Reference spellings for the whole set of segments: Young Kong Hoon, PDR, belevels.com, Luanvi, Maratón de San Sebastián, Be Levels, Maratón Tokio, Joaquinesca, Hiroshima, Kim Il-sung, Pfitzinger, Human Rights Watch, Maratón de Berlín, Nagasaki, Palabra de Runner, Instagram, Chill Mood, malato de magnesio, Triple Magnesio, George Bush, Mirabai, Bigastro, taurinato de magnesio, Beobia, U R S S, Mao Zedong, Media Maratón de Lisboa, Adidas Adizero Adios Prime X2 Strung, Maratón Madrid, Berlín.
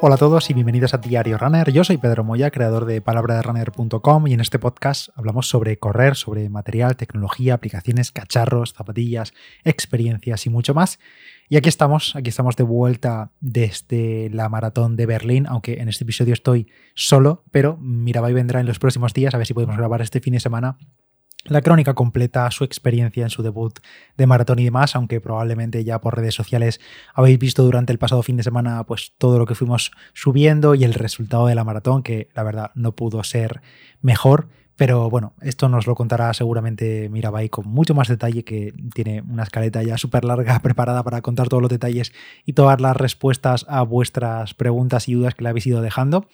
Hola a todos y bienvenidos a Diario Runner. Yo soy Pedro Moya, creador de Palabra de Runner.com, y en este podcast hablamos sobre correr, sobre material, tecnología, aplicaciones, cacharros, zapatillas, experiencias y mucho más. Y aquí estamos de vuelta desde la Maratón de Berlín, aunque en este episodio estoy solo, pero Mirabai vendrá en los próximos días, a ver si podemos grabar este fin de semana la crónica completa, su experiencia en su debut de maratón y demás, aunque probablemente ya por redes sociales habéis visto durante el pasado fin de semana pues todo lo que fuimos subiendo y el resultado de la maratón, que la verdad no pudo ser mejor. Pero bueno, esto nos lo contará seguramente Mirabai con mucho más detalle, que tiene una escaleta ya súper larga preparada para contar todos los detalles y todas las respuestas a vuestras preguntas y dudas que le habéis ido dejando.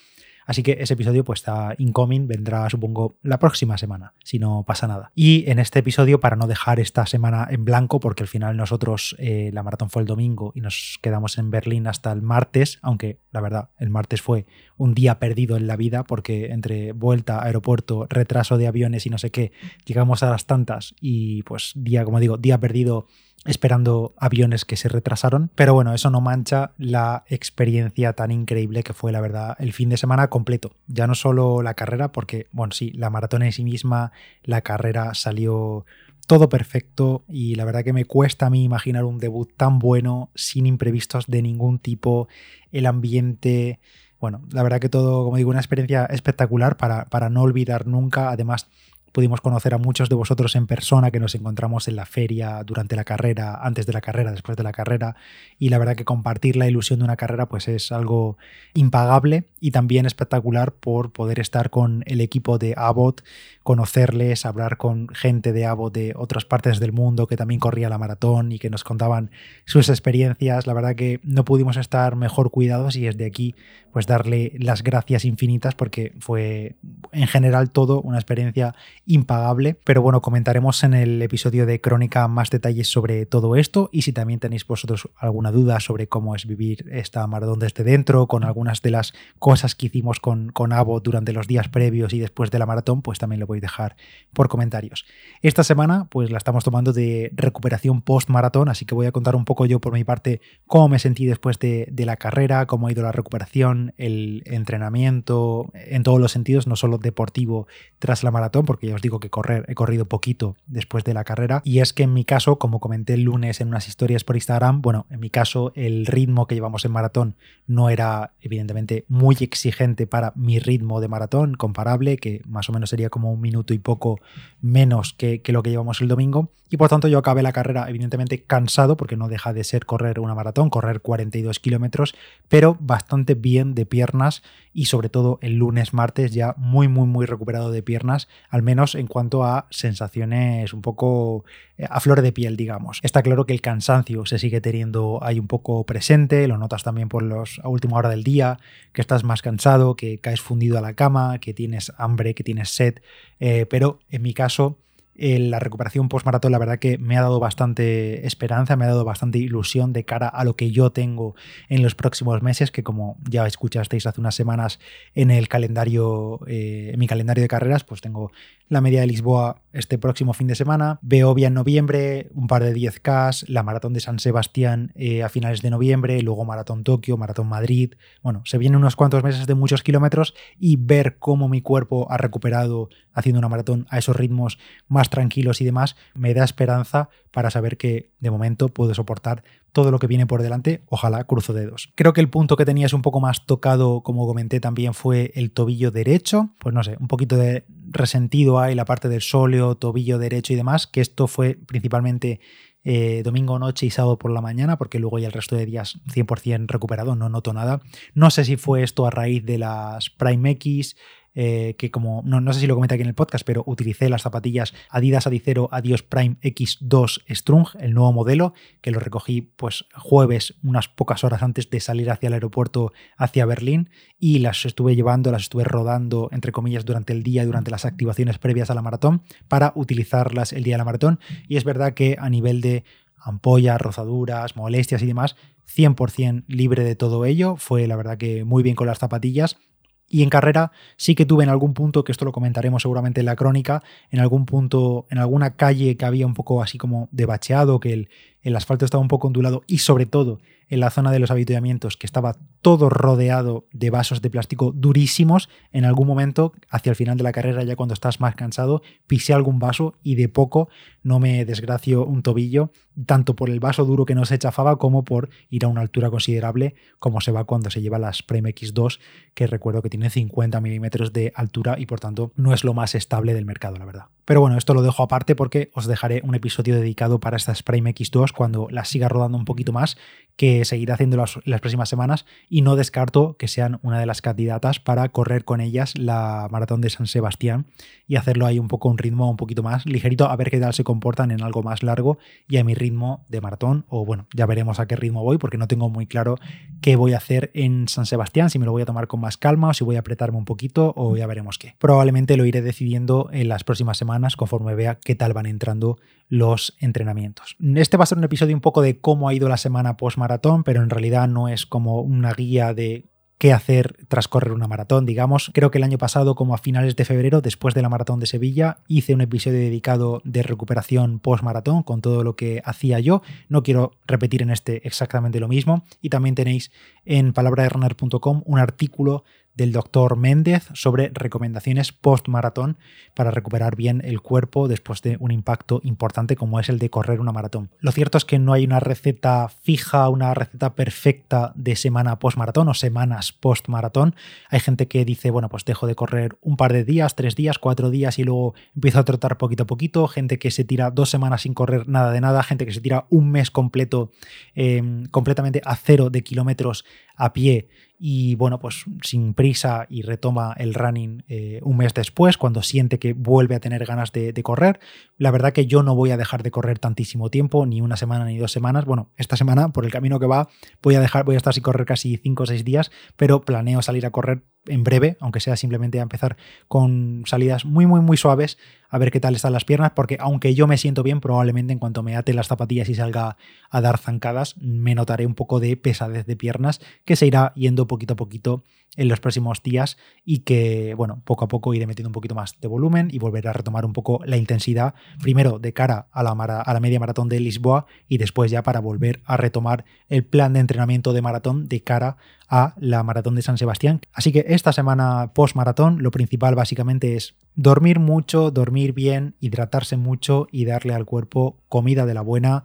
Así que ese episodio pues está incoming, vendrá supongo la próxima semana, si no pasa nada. Y en este episodio, para no dejar esta semana en blanco, porque al final nosotros la maratón fue el domingo y nos quedamos en Berlín hasta el martes, aunque la verdad el martes fue un día perdido en la vida, porque entre vuelta, aeropuerto, retraso de aviones y no sé qué, llegamos a las tantas y pues día perdido esperando aviones que se retrasaron. Pero bueno, eso no mancha la experiencia tan increíble que fue, la verdad, el fin de semana completo. Ya no solo la carrera, porque, bueno, sí, la maratón en sí misma, la carrera salió todo perfecto, y la verdad que me cuesta a mí imaginar un debut tan bueno, sin imprevistos de ningún tipo, el ambiente. Bueno, la verdad que todo, como digo, una experiencia espectacular para no olvidar nunca. Además, pudimos conocer a muchos de vosotros en persona, que nos encontramos en la feria, durante la carrera, antes de la carrera, después de la carrera, y la verdad que compartir la ilusión de una carrera pues es algo impagable y también espectacular, por poder estar con el equipo de Abbott, conocerles, hablar con gente de Abbott de otras partes del mundo que también corría la maratón y que nos contaban sus experiencias. La verdad que no pudimos estar mejor cuidados, y desde aquí pues darle las gracias infinitas, porque fue en general todo una experiencia impagable. Pero bueno, comentaremos en el episodio de Crónica más detalles sobre todo esto, y si también tenéis vosotros alguna duda sobre cómo es vivir esta maratón desde dentro, con algunas de las cosas que hicimos con Abbott durante los días previos y después de la maratón, pues también lo podéis dejar por comentarios. Esta semana pues la estamos tomando de recuperación post-maratón, así que voy a contar un poco yo por mi parte cómo me sentí después de la carrera, cómo ha ido la recuperación, el entrenamiento, en todos los sentidos, no solo deportivo tras la maratón, porque ya os digo que he corrido poquito después de la carrera. Y es que en mi caso, como comenté el lunes en unas historias por Instagram, bueno, en mi caso el ritmo que llevamos en maratón no era evidentemente muy exigente para mi ritmo de maratón comparable, que más o menos sería como un minuto y poco menos que lo que llevamos el domingo, y por tanto yo acabé la carrera evidentemente cansado, porque no deja de ser correr una maratón, correr 42 kilómetros, pero bastante bien de piernas, y sobre todo el lunes, martes ya muy muy muy recuperado de piernas, al menos en cuanto a sensaciones un poco a flor de piel, digamos. Está claro que el cansancio se sigue teniendo ahí un poco presente, lo notas también a última hora del día, que estás más cansado, que caes fundido a la cama, que tienes hambre, que tienes sed, pero en mi caso la recuperación post-maratón la verdad que me ha dado bastante esperanza, me ha dado bastante ilusión de cara a lo que yo tengo en los próximos meses, que como ya escuchasteis hace unas semanas en el calendario, en mi calendario de carreras, pues tengo la media de Lisboa este próximo fin de semana, Beobia en noviembre, un par de 10K, la Maratón de San Sebastián a finales de noviembre, luego Maratón Tokio, Maratón Madrid. Bueno, se vienen unos cuantos meses de muchos kilómetros, y ver cómo mi cuerpo ha recuperado haciendo una maratón a esos ritmos más tranquilos y demás, me da esperanza para saber que de momento puedo soportar todo lo que viene por delante. Ojalá, cruzo dedos. Creo que el punto que tenía es un poco más tocado, como comenté también, fue el tobillo derecho. Pues no sé, un poquito de resentido hay la parte del sóleo, tobillo derecho y demás, que esto fue principalmente domingo noche y sábado por la mañana, porque luego ya el resto de días 100% recuperado, no noto nada. No sé si fue esto a raíz de las Prime X, que como no sé si lo comenté aquí en el podcast, pero utilicé las zapatillas Adidas Adizero Adios Prime X2 Strung, el nuevo modelo, que lo recogí pues jueves, unas pocas horas antes de salir hacia el aeropuerto hacia Berlín, y las estuve llevando, las estuve rodando entre comillas durante el día, durante las activaciones previas a la maratón, para utilizarlas el día de la maratón. Y es verdad que a nivel de ampollas, rozaduras, molestias y demás, 100% libre de todo ello. Fue la verdad que muy bien con las zapatillas. Y en carrera sí que tuve en algún punto, que esto lo comentaremos seguramente en la crónica, en algún punto, en alguna calle que había un poco así como de bacheado, que el el asfalto estaba un poco ondulado y sobre todo en la zona de los avituallamientos, que estaba todo rodeado de vasos de plástico durísimos, en algún momento, hacia el final de la carrera, ya cuando estás más cansado, pisé algún vaso y de poco no me desgració un tobillo, tanto por el vaso duro que no se chafaba como por ir a una altura considerable, como se va cuando se lleva las Prime X2, que recuerdo que tiene 50 milímetros de altura y por tanto no es lo más estable del mercado, la verdad. Pero bueno, esto lo dejo aparte porque os dejaré un episodio dedicado para estas Prime X2 cuando las siga rodando un poquito más, que seguiré haciendo las próximas semanas, y no descarto que sean una de las candidatas para correr con ellas la Maratón de San Sebastián y hacerlo ahí un poco un ritmo un poquito más ligerito, a ver qué tal se comportan en algo más largo y a mi ritmo de maratón, o bueno, ya veremos a qué ritmo voy porque no tengo muy claro qué voy a hacer en San Sebastián, si me lo voy a tomar con más calma o si voy a apretarme un poquito, o ya veremos qué. Probablemente lo iré decidiendo en las próximas semanas conforme vea qué tal van entrando los entrenamientos. Este va a ser un episodio un poco de cómo ha ido la semana post-maratón, pero en realidad no es como una guía de qué hacer tras correr una maratón, digamos. Creo que el año pasado, como a finales de febrero, después de la Maratón de Sevilla, hice un episodio dedicado de recuperación post-maratón con todo lo que hacía yo. No quiero repetir en este exactamente lo mismo. Y también tenéis en palabraderunner.com un artículo del Dr. Méndez sobre recomendaciones post-maratón para recuperar bien el cuerpo después de un impacto importante como es el de correr una maratón. Lo cierto es que no hay una receta fija, una receta perfecta de semana post-maratón o semanas post-maratón. Hay gente que dice, bueno, pues dejo de correr un par de días, 3 días, 4 días y luego empiezo a trotar poquito a poquito. Gente que se tira 2 semanas sin correr nada de nada. Gente que se tira un mes completo, completamente a 0 kilómetros a pie y bueno, pues sin prisa, y retoma el running un mes después cuando siente que vuelve a tener ganas de correr. La verdad que yo no voy a dejar de correr tantísimo tiempo, ni una semana ni 2 semanas. Bueno, esta semana por el camino que va voy a estar sin correr casi 5 o 6 días, pero planeo salir a correr en breve, aunque sea simplemente a empezar con salidas muy muy muy suaves, a ver qué tal están las piernas, porque aunque yo me siento bien, probablemente en cuanto me ate las zapatillas y salga a dar zancadas me notaré un poco de pesadez de piernas que se irá yendo poquito a poquito en los próximos días, y que bueno, poco a poco iré metiendo un poquito más de volumen y volveré a retomar un poco la intensidad, primero de cara a la media maratón de Lisboa y después ya para volver a retomar el plan de entrenamiento de maratón de cara a la Maratón de San Sebastián. Así que esta semana post-maratón lo principal básicamente es dormir mucho, dormir bien, hidratarse mucho y darle al cuerpo comida de la buena,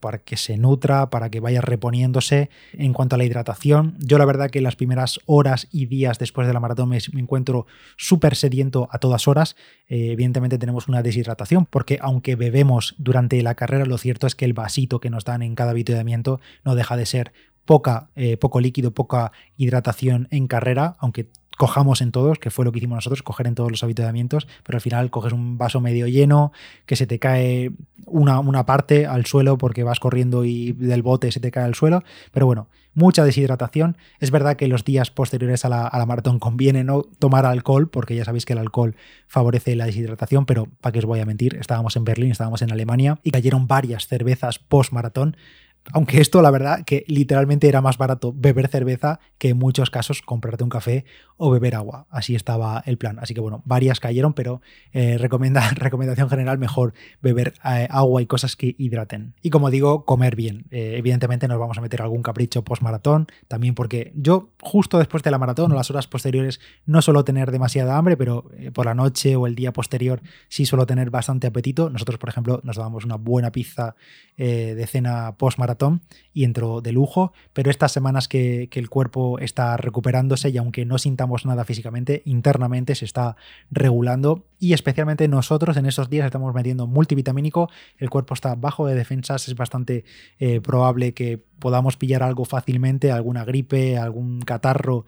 para que se nutra, para que vaya reponiéndose. En cuanto a la hidratación, yo la verdad que las primeras horas y días después de la maratón me encuentro súper sediento a todas horas. Evidentemente tenemos una deshidratación porque aunque bebemos durante la carrera, lo cierto es que el vasito que nos dan en cada avituallamiento no deja de ser poco líquido, poca hidratación en carrera, aunque cojamos en todos, que fue lo que hicimos nosotros, coger en todos los avituallamientos, pero al final coges un vaso medio lleno, que se te cae una parte al suelo porque vas corriendo y del bote se te cae al suelo, pero bueno, mucha deshidratación. Es verdad que los días posteriores a la maratón conviene no tomar alcohol, porque ya sabéis que el alcohol favorece la deshidratación, pero ¿para qué os voy a mentir? Estábamos en Berlín, estábamos en Alemania y cayeron varias cervezas post-maratón, aunque esto la verdad que literalmente era más barato beber cerveza que en muchos casos comprarte un café o beber agua, así estaba el plan. Así que bueno, varias cayeron, pero recomendación general, mejor beber agua y cosas que hidraten. Y como digo, comer bien. Evidentemente nos vamos a meter algún capricho post-maratón, también porque yo justo después de la maratón o las horas posteriores no suelo tener demasiada hambre, pero por la noche o el día posterior sí suelo tener bastante apetito. Nosotros, por ejemplo, nos dábamos una buena pizza de cena post-maratón y entró de lujo, pero estas semanas que el cuerpo está recuperándose y aunque no sintamos nada físicamente, internamente se está regulando, y especialmente nosotros en estos días estamos metiendo multivitamínico, el cuerpo está bajo de defensas, es bastante probable que podamos pillar algo fácilmente, alguna gripe, algún catarro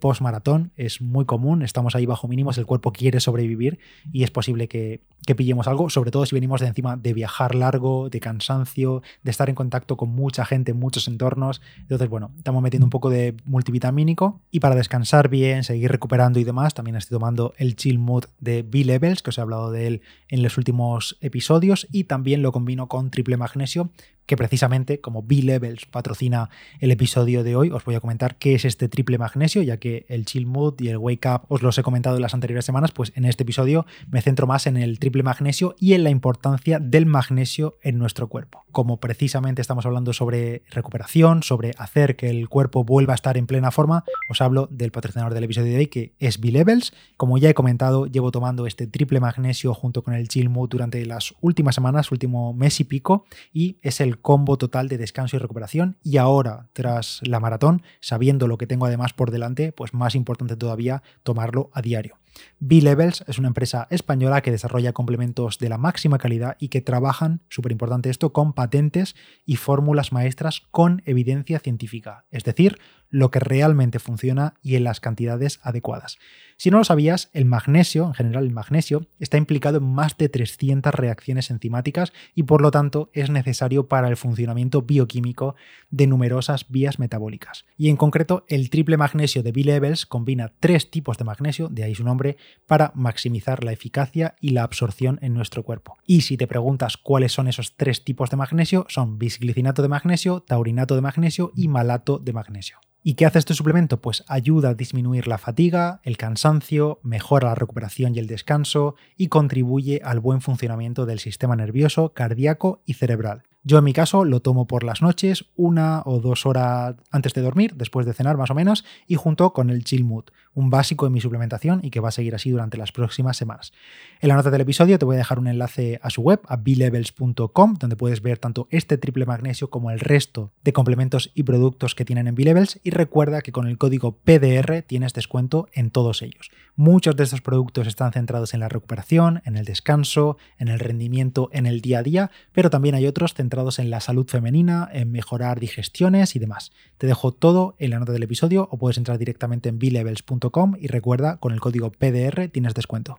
post-maratón, es muy común, estamos ahí bajo mínimos, el cuerpo quiere sobrevivir y es posible que pillemos algo, sobre todo si venimos de encima de viajar largo, de cansancio, de estar en contacto con mucha gente, muchos entornos. Entonces bueno, estamos metiendo un poco de multivitamínico, y para descansar bien, seguir recuperando y demás, también estoy tomando el Chill Mood de Be Levels, que os he hablado de él en los últimos episodios, y también lo combino con Triple Magnesio que precisamente, como Be Levels patrocina el episodio de hoy, os voy a comentar qué es este triple magnesio, ya que el Chill Mood y el Wake Up os los he comentado en las anteriores semanas, pues en este episodio me centro más en el triple magnesio y en la importancia del magnesio en nuestro cuerpo. Como precisamente estamos hablando sobre recuperación, sobre hacer que el cuerpo vuelva a estar en plena forma, os hablo del patrocinador del episodio de hoy, que es Be Levels. Como ya he comentado, llevo tomando este triple magnesio junto con el Chill Mood durante las últimas semanas, último mes y pico, y es el combo total de descanso y recuperación, y ahora, tras la maratón, sabiendo lo que tengo además por delante, pues más importante todavía tomarlo a diario. Be Levels es una empresa española que desarrolla complementos de la máxima calidad y que trabajan, súper importante esto, con patentes y fórmulas maestras con evidencia científica, es decir, lo que realmente funciona y en las cantidades adecuadas. Si no lo sabías, el magnesio, en general el magnesio, está implicado en más de 300 reacciones enzimáticas y por lo tanto es necesario para el funcionamiento bioquímico de numerosas vías metabólicas. Y en concreto, el triple magnesio de Be Levels combina tres tipos de magnesio, de ahí su nombre, para maximizar la eficacia y la absorción en nuestro cuerpo. Y si te preguntas cuáles son esos tres tipos de magnesio, son bisglicinato de magnesio, taurinato de magnesio y malato de magnesio. ¿Y qué hace este suplemento? Pues ayuda a disminuir la fatiga, el cansancio, mejora la recuperación y el descanso y contribuye al buen funcionamiento del sistema nervioso, cardíaco y cerebral. Yo en mi caso lo tomo por las noches, 1 o 2 horas antes de dormir, después de cenar más o menos, y junto con el Chill Mood, un básico en mi suplementación y que va a seguir así durante las próximas semanas. En la nota del episodio te voy a dejar un enlace a su web, a belevels.com, donde puedes ver tanto este triple magnesio como el resto de complementos y productos que tienen en Be Levels, y recuerda que con el código PDR tienes descuento en todos ellos. Muchos de estos productos están centrados en la recuperación, en el descanso, en el rendimiento, en el día a día, pero también hay otros centrados en la salud femenina, en mejorar digestiones y demás. Te dejo todo en la nota del episodio o puedes entrar directamente en belevels.com y recuerda, con el código PDR tienes descuento.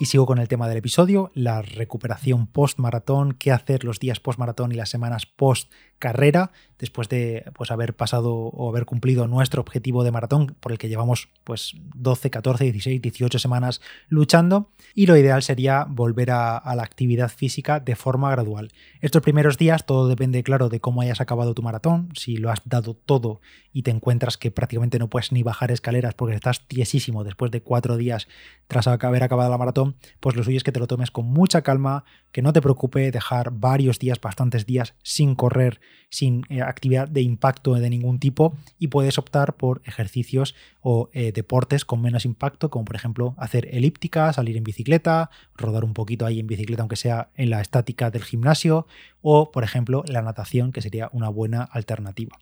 Y sigo con el tema del episodio, la recuperación post-maratón, qué hacer los días post-maratón y las semanas post-carrera, después de haber pasado o haber cumplido nuestro objetivo de maratón, por el que llevamos 12, 14, 16, 18 semanas luchando, y lo ideal sería volver a la actividad física de forma gradual. Estos primeros días todo depende, claro, de cómo hayas acabado tu maratón, si lo has dado todo y te encuentras que prácticamente no puedes ni bajar escaleras porque estás tiesísimo después de 4 días tras haber acabado la maratón, pues lo suyo es que te lo tomes con mucha calma, que no te preocupe dejar varios días, bastantes días sin correr, sin actividad de impacto de ningún tipo, y puedes optar por ejercicios o deportes con menos impacto, como por ejemplo hacer elíptica, salir en bicicleta, rodar un poquito ahí en bicicleta aunque sea en la estática del gimnasio, o por ejemplo la natación, que sería una buena alternativa.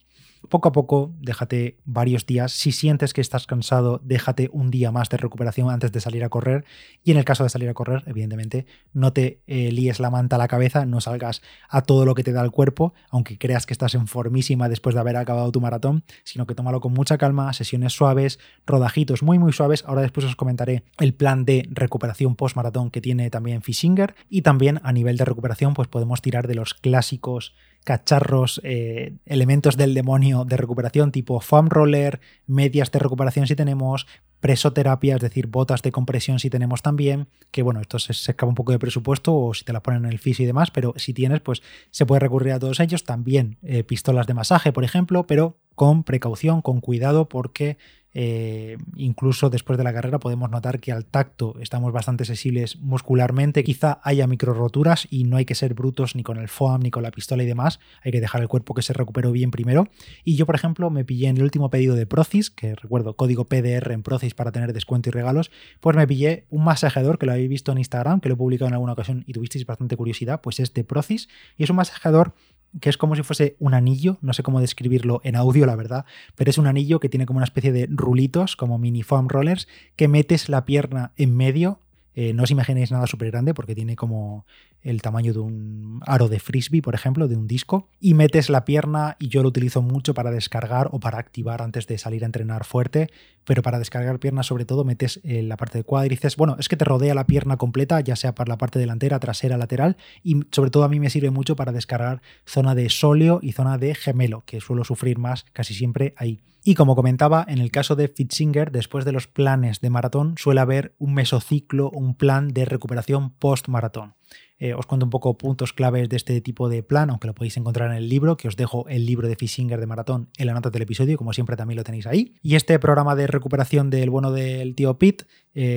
Poco a poco, déjate varios días. Si sientes que estás cansado, déjate un día más de recuperación antes de salir a correr. Y en el caso de salir a correr, evidentemente, no te líes la manta a la cabeza, no salgas a todo lo que te da el cuerpo, aunque creas que estás en formísima después de haber acabado tu maratón, sino que tómalo con mucha calma, sesiones suaves, rodajitos muy, muy suaves. Ahora después os comentaré el plan de recuperación post-maratón que tiene también Pfitzinger. Y también a nivel de recuperación, pues podemos tirar de los clásicos cacharros, elementos del demonio de recuperación, tipo foam roller, medias de recuperación si tenemos, presoterapia, es decir, botas de compresión si tenemos también, que bueno, esto se escapa un poco de presupuesto o si te las ponen en el fisio y demás, pero si tienes, pues se puede recurrir a todos ellos. También pistolas de masaje, por ejemplo, pero con precaución, con cuidado, porque incluso después de la carrera podemos notar que al tacto estamos bastante sensibles muscularmente, quizá haya micro roturas y no hay que ser brutos ni con el foam ni con la pistola y demás, hay que dejar el cuerpo que se recupere bien primero. Y yo, por ejemplo, me pillé en el último pedido de Prozis, que recuerdo, código PDR en Prozis para tener descuento y regalos, pues me pillé un masajeador que lo habéis visto en Instagram, que lo he publicado en alguna ocasión y tuvisteis bastante curiosidad, pues es de Prozis y es un masajeador que es como si fuese un anillo, no sé cómo describirlo en audio la verdad, pero es un anillo que tiene como una especie de rulitos, como mini foam rollers, que metes la pierna en medio. No os imaginéis nada súper grande porque tiene como el tamaño de un aro de frisbee, por ejemplo, de un disco, y metes la pierna, y yo lo utilizo mucho para descargar o para activar antes de salir a entrenar fuerte, pero para descargar piernas sobre todo metes la parte de cuádriceps, bueno, es que te rodea la pierna completa, ya sea para la parte delantera, trasera, lateral, y sobre todo a mí me sirve mucho para descargar zona de sóleo y zona de gemelo, que suelo sufrir más casi siempre ahí. Y como comentaba, en el caso de Pfitzinger, después de los planes de maratón suele haber un mesociclo, un plan de recuperación post-maratón. Os cuento un poco puntos claves de este tipo de plan, aunque lo podéis encontrar en el libro, que os dejo el libro de Pfitzinger de maratón en la nota del episodio, como siempre también lo tenéis ahí. Y este programa de recuperación del bueno del tío Pete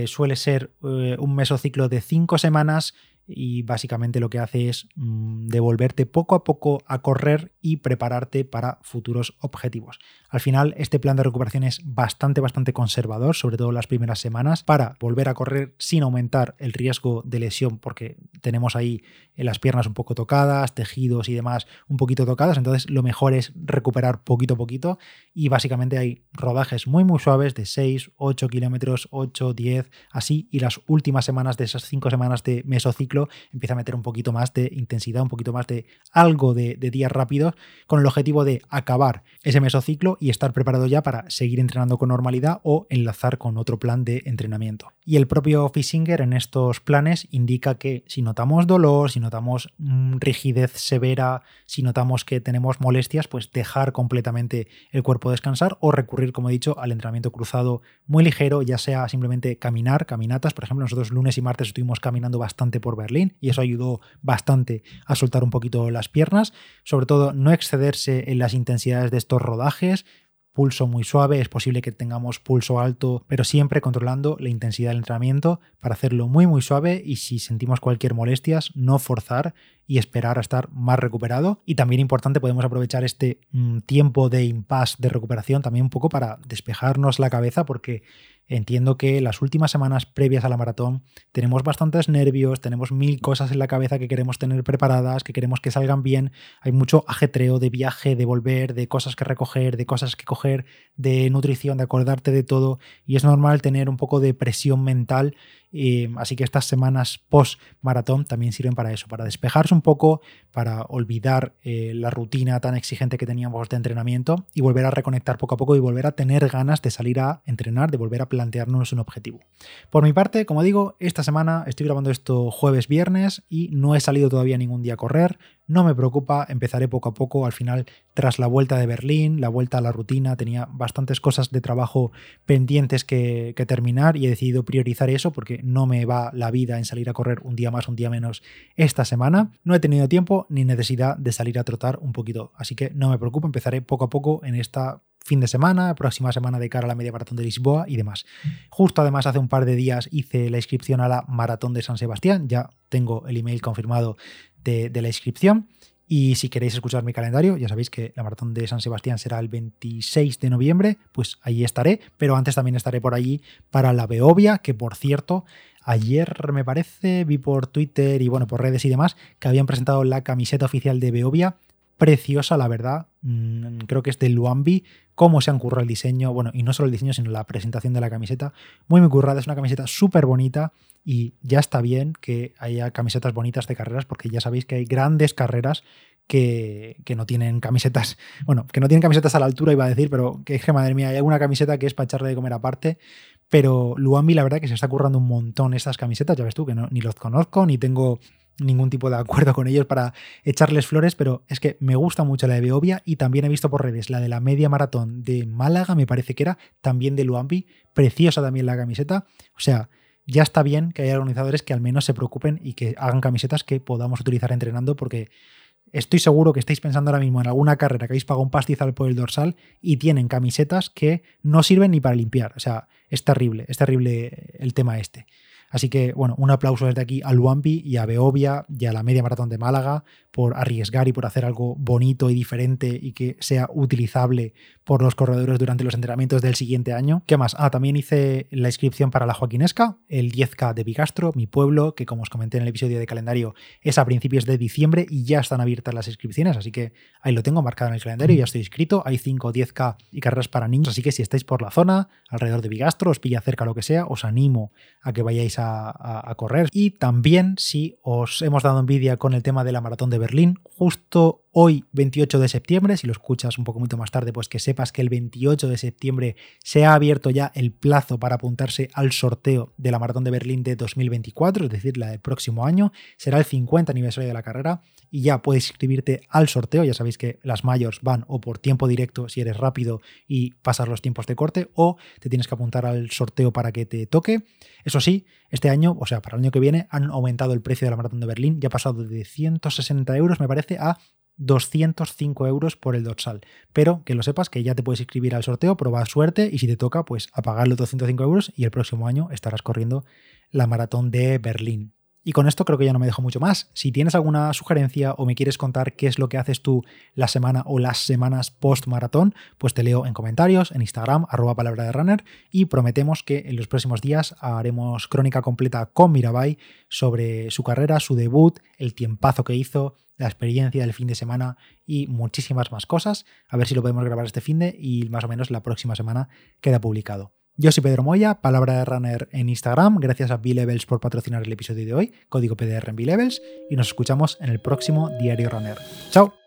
suele ser un mesociclo de 5 semanas y básicamente lo que hace es devolverte poco a poco a correr y prepararte para futuros objetivos. Al final, este plan de recuperación es bastante conservador, sobre todo las primeras semanas, para volver a correr sin aumentar el riesgo de lesión, porque tenemos ahí las piernas un poco tocadas, tejidos y demás un poquito tocadas, entonces lo mejor es recuperar poquito a poquito y básicamente hay rodajes muy suaves de 6, 8 kilómetros, 8, 10, así, y las últimas semanas de esas 5 semanas de mesociclo empieza a meter un poquito más de intensidad, un poquito más de algo de días rápidos, con el objetivo de acabar ese mesociclo y estar preparado ya para seguir entrenando con normalidad o enlazar con otro plan de entrenamiento. Y el propio Pfitzinger en estos planes indica que si notamos dolor, si notamos rigidez severa, si notamos que tenemos molestias, pues dejar completamente el cuerpo descansar o recurrir, como he dicho, al entrenamiento cruzado muy ligero, ya sea simplemente caminar, caminatas. Por ejemplo, nosotros lunes y martes estuvimos caminando bastante por Berlín y eso ayudó bastante a soltar un poquito las piernas. Sobre todo, no excederse en las intensidades de estos rodajes. Pulso muy suave, es posible que tengamos pulso alto, pero siempre controlando la intensidad del entrenamiento para hacerlo muy suave, y si sentimos cualquier molestia, no forzar y esperar a estar más recuperado. Y también importante, podemos aprovechar este tiempo de impasse de recuperación también un poco para despejarnos la cabeza, porque entiendo que las últimas semanas previas a la maratón tenemos bastantes nervios, tenemos 1000 cosas en la cabeza que queremos tener preparadas, que queremos que salgan bien. Hay mucho ajetreo de viaje, de volver, de cosas que recoger, de cosas que coger, de nutrición, de acordarte de todo, y es normal tener un poco de presión mental. Así que estas semanas post-maratón también sirven para eso, para despejarse un poco, para olvidar la rutina tan exigente que teníamos de entrenamiento y volver a reconectar poco a poco y volver a tener ganas de salir a entrenar, de volver a plantearnos un objetivo. Por mi parte, como digo, esta semana estoy grabando esto jueves-viernes y no he salido todavía ningún día a correr. No me preocupa, empezaré poco a poco. Al final, tras la vuelta de Berlín, la vuelta a la rutina, tenía bastantes cosas de trabajo pendientes que terminar y he decidido priorizar eso porque no me va la vida en salir a correr un día más, un día menos esta semana. No he tenido tiempo ni necesidad de salir a trotar un poquito, así que no me preocupa, empezaré poco a poco en esta fin de semana, próxima semana de cara a la Media Maratón de Lisboa y demás. Justo además hace un par de días hice la inscripción a la Maratón de San Sebastián, ya tengo el email confirmado de la inscripción. Y si queréis escuchar mi calendario, ya sabéis que la Maratón de San Sebastián será el 26 de noviembre, pues allí estaré, pero antes también estaré por allí para la Beobia, que por cierto, ayer me parece, vi por Twitter y bueno, por redes y demás, que habían presentado la camiseta oficial de Beobia, preciosa la verdad, creo que es de Luanvi, cómo se han currado el diseño, bueno, y no solo el diseño, sino la presentación de la camiseta, muy currada, es una camiseta súper bonita. Y ya está bien que haya camisetas bonitas de carreras, porque ya sabéis que hay grandes carreras que no tienen camisetas, bueno, que no tienen camisetas a la altura iba a decir, pero que es que madre mía, hay alguna camiseta que es para echarle de comer aparte. Pero Luanvi la verdad que se está currando un montón estas camisetas, ya ves tú que no, ni los conozco, ni tengo ningún tipo de acuerdo con ellos para echarles flores, pero es que me gusta mucho la de Beobia y también he visto por redes la de la Media Maratón de Málaga, me parece que era, también de Luanvi, preciosa también la camiseta. O sea, ya está bien que haya organizadores que al menos se preocupen y que hagan camisetas que podamos utilizar entrenando, porque estoy seguro que estáis pensando ahora mismo en alguna carrera que habéis pagado un pastizal por el dorsal y tienen camisetas que no sirven ni para limpiar. O sea, es terrible el tema este. Así que, bueno, un aplauso desde aquí a Luanvi y a Beobia y a la Media Maratón de Málaga por arriesgar y por hacer algo bonito y diferente y que sea utilizable por los corredores durante los entrenamientos del siguiente año. ¿Qué más? También hice la inscripción para la Joaquinesca, el 10K de Bigastro, mi pueblo, que como os comenté en el episodio de calendario es a principios de diciembre y ya están abiertas las inscripciones, así que ahí lo tengo marcado en el calendario, ya estoy inscrito. Hay 5, 10K y carreras para niños, así que si estáis por la zona, alrededor de Bigastro, os pilla cerca lo que sea, os animo a que vayáis a correr. Y también, si os hemos dado envidia con el tema de la Maratón de Berlín, justo hoy 28 de septiembre, si lo escuchas un poquito más tarde, pues que sepas que el 28 de septiembre se ha abierto ya el plazo para apuntarse al sorteo de la Maratón de Berlín de 2024, es decir, la del próximo año. Será el 50 aniversario de la carrera y ya puedes inscribirte al sorteo. Ya sabéis que las mayors van o por tiempo directo si eres rápido y pasas los tiempos de corte, o te tienes que apuntar al sorteo para que te toque. Eso sí, este año, o sea, para el año que viene, han aumentado el precio de la Maratón de Berlín, ya ha pasado de 160 euros, me parece, a 205 euros por el dorsal, pero que lo sepas que ya te puedes inscribir al sorteo, probar suerte y si te toca pues a pagar los 205 euros y el próximo año estarás corriendo la Maratón de Berlín. Y con esto creo que ya no me dejo mucho más. Si tienes alguna sugerencia o me quieres contar qué es lo que haces tú la semana o las semanas post-maratón, pues te leo en comentarios, en Instagram, @palabraderunner, y prometemos que en los próximos días haremos crónica completa con Mirabai sobre su carrera, su debut, el tiempazo que hizo, la experiencia del fin de semana y muchísimas más cosas. A ver si lo podemos grabar este fin de y más o menos la próxima semana queda publicado. Yo soy Pedro Moya, Palabra de Runner en Instagram. Gracias a Be Levels por patrocinar el episodio de hoy, código PDR en Be Levels, y nos escuchamos en el próximo Diario Runner. ¡Chao!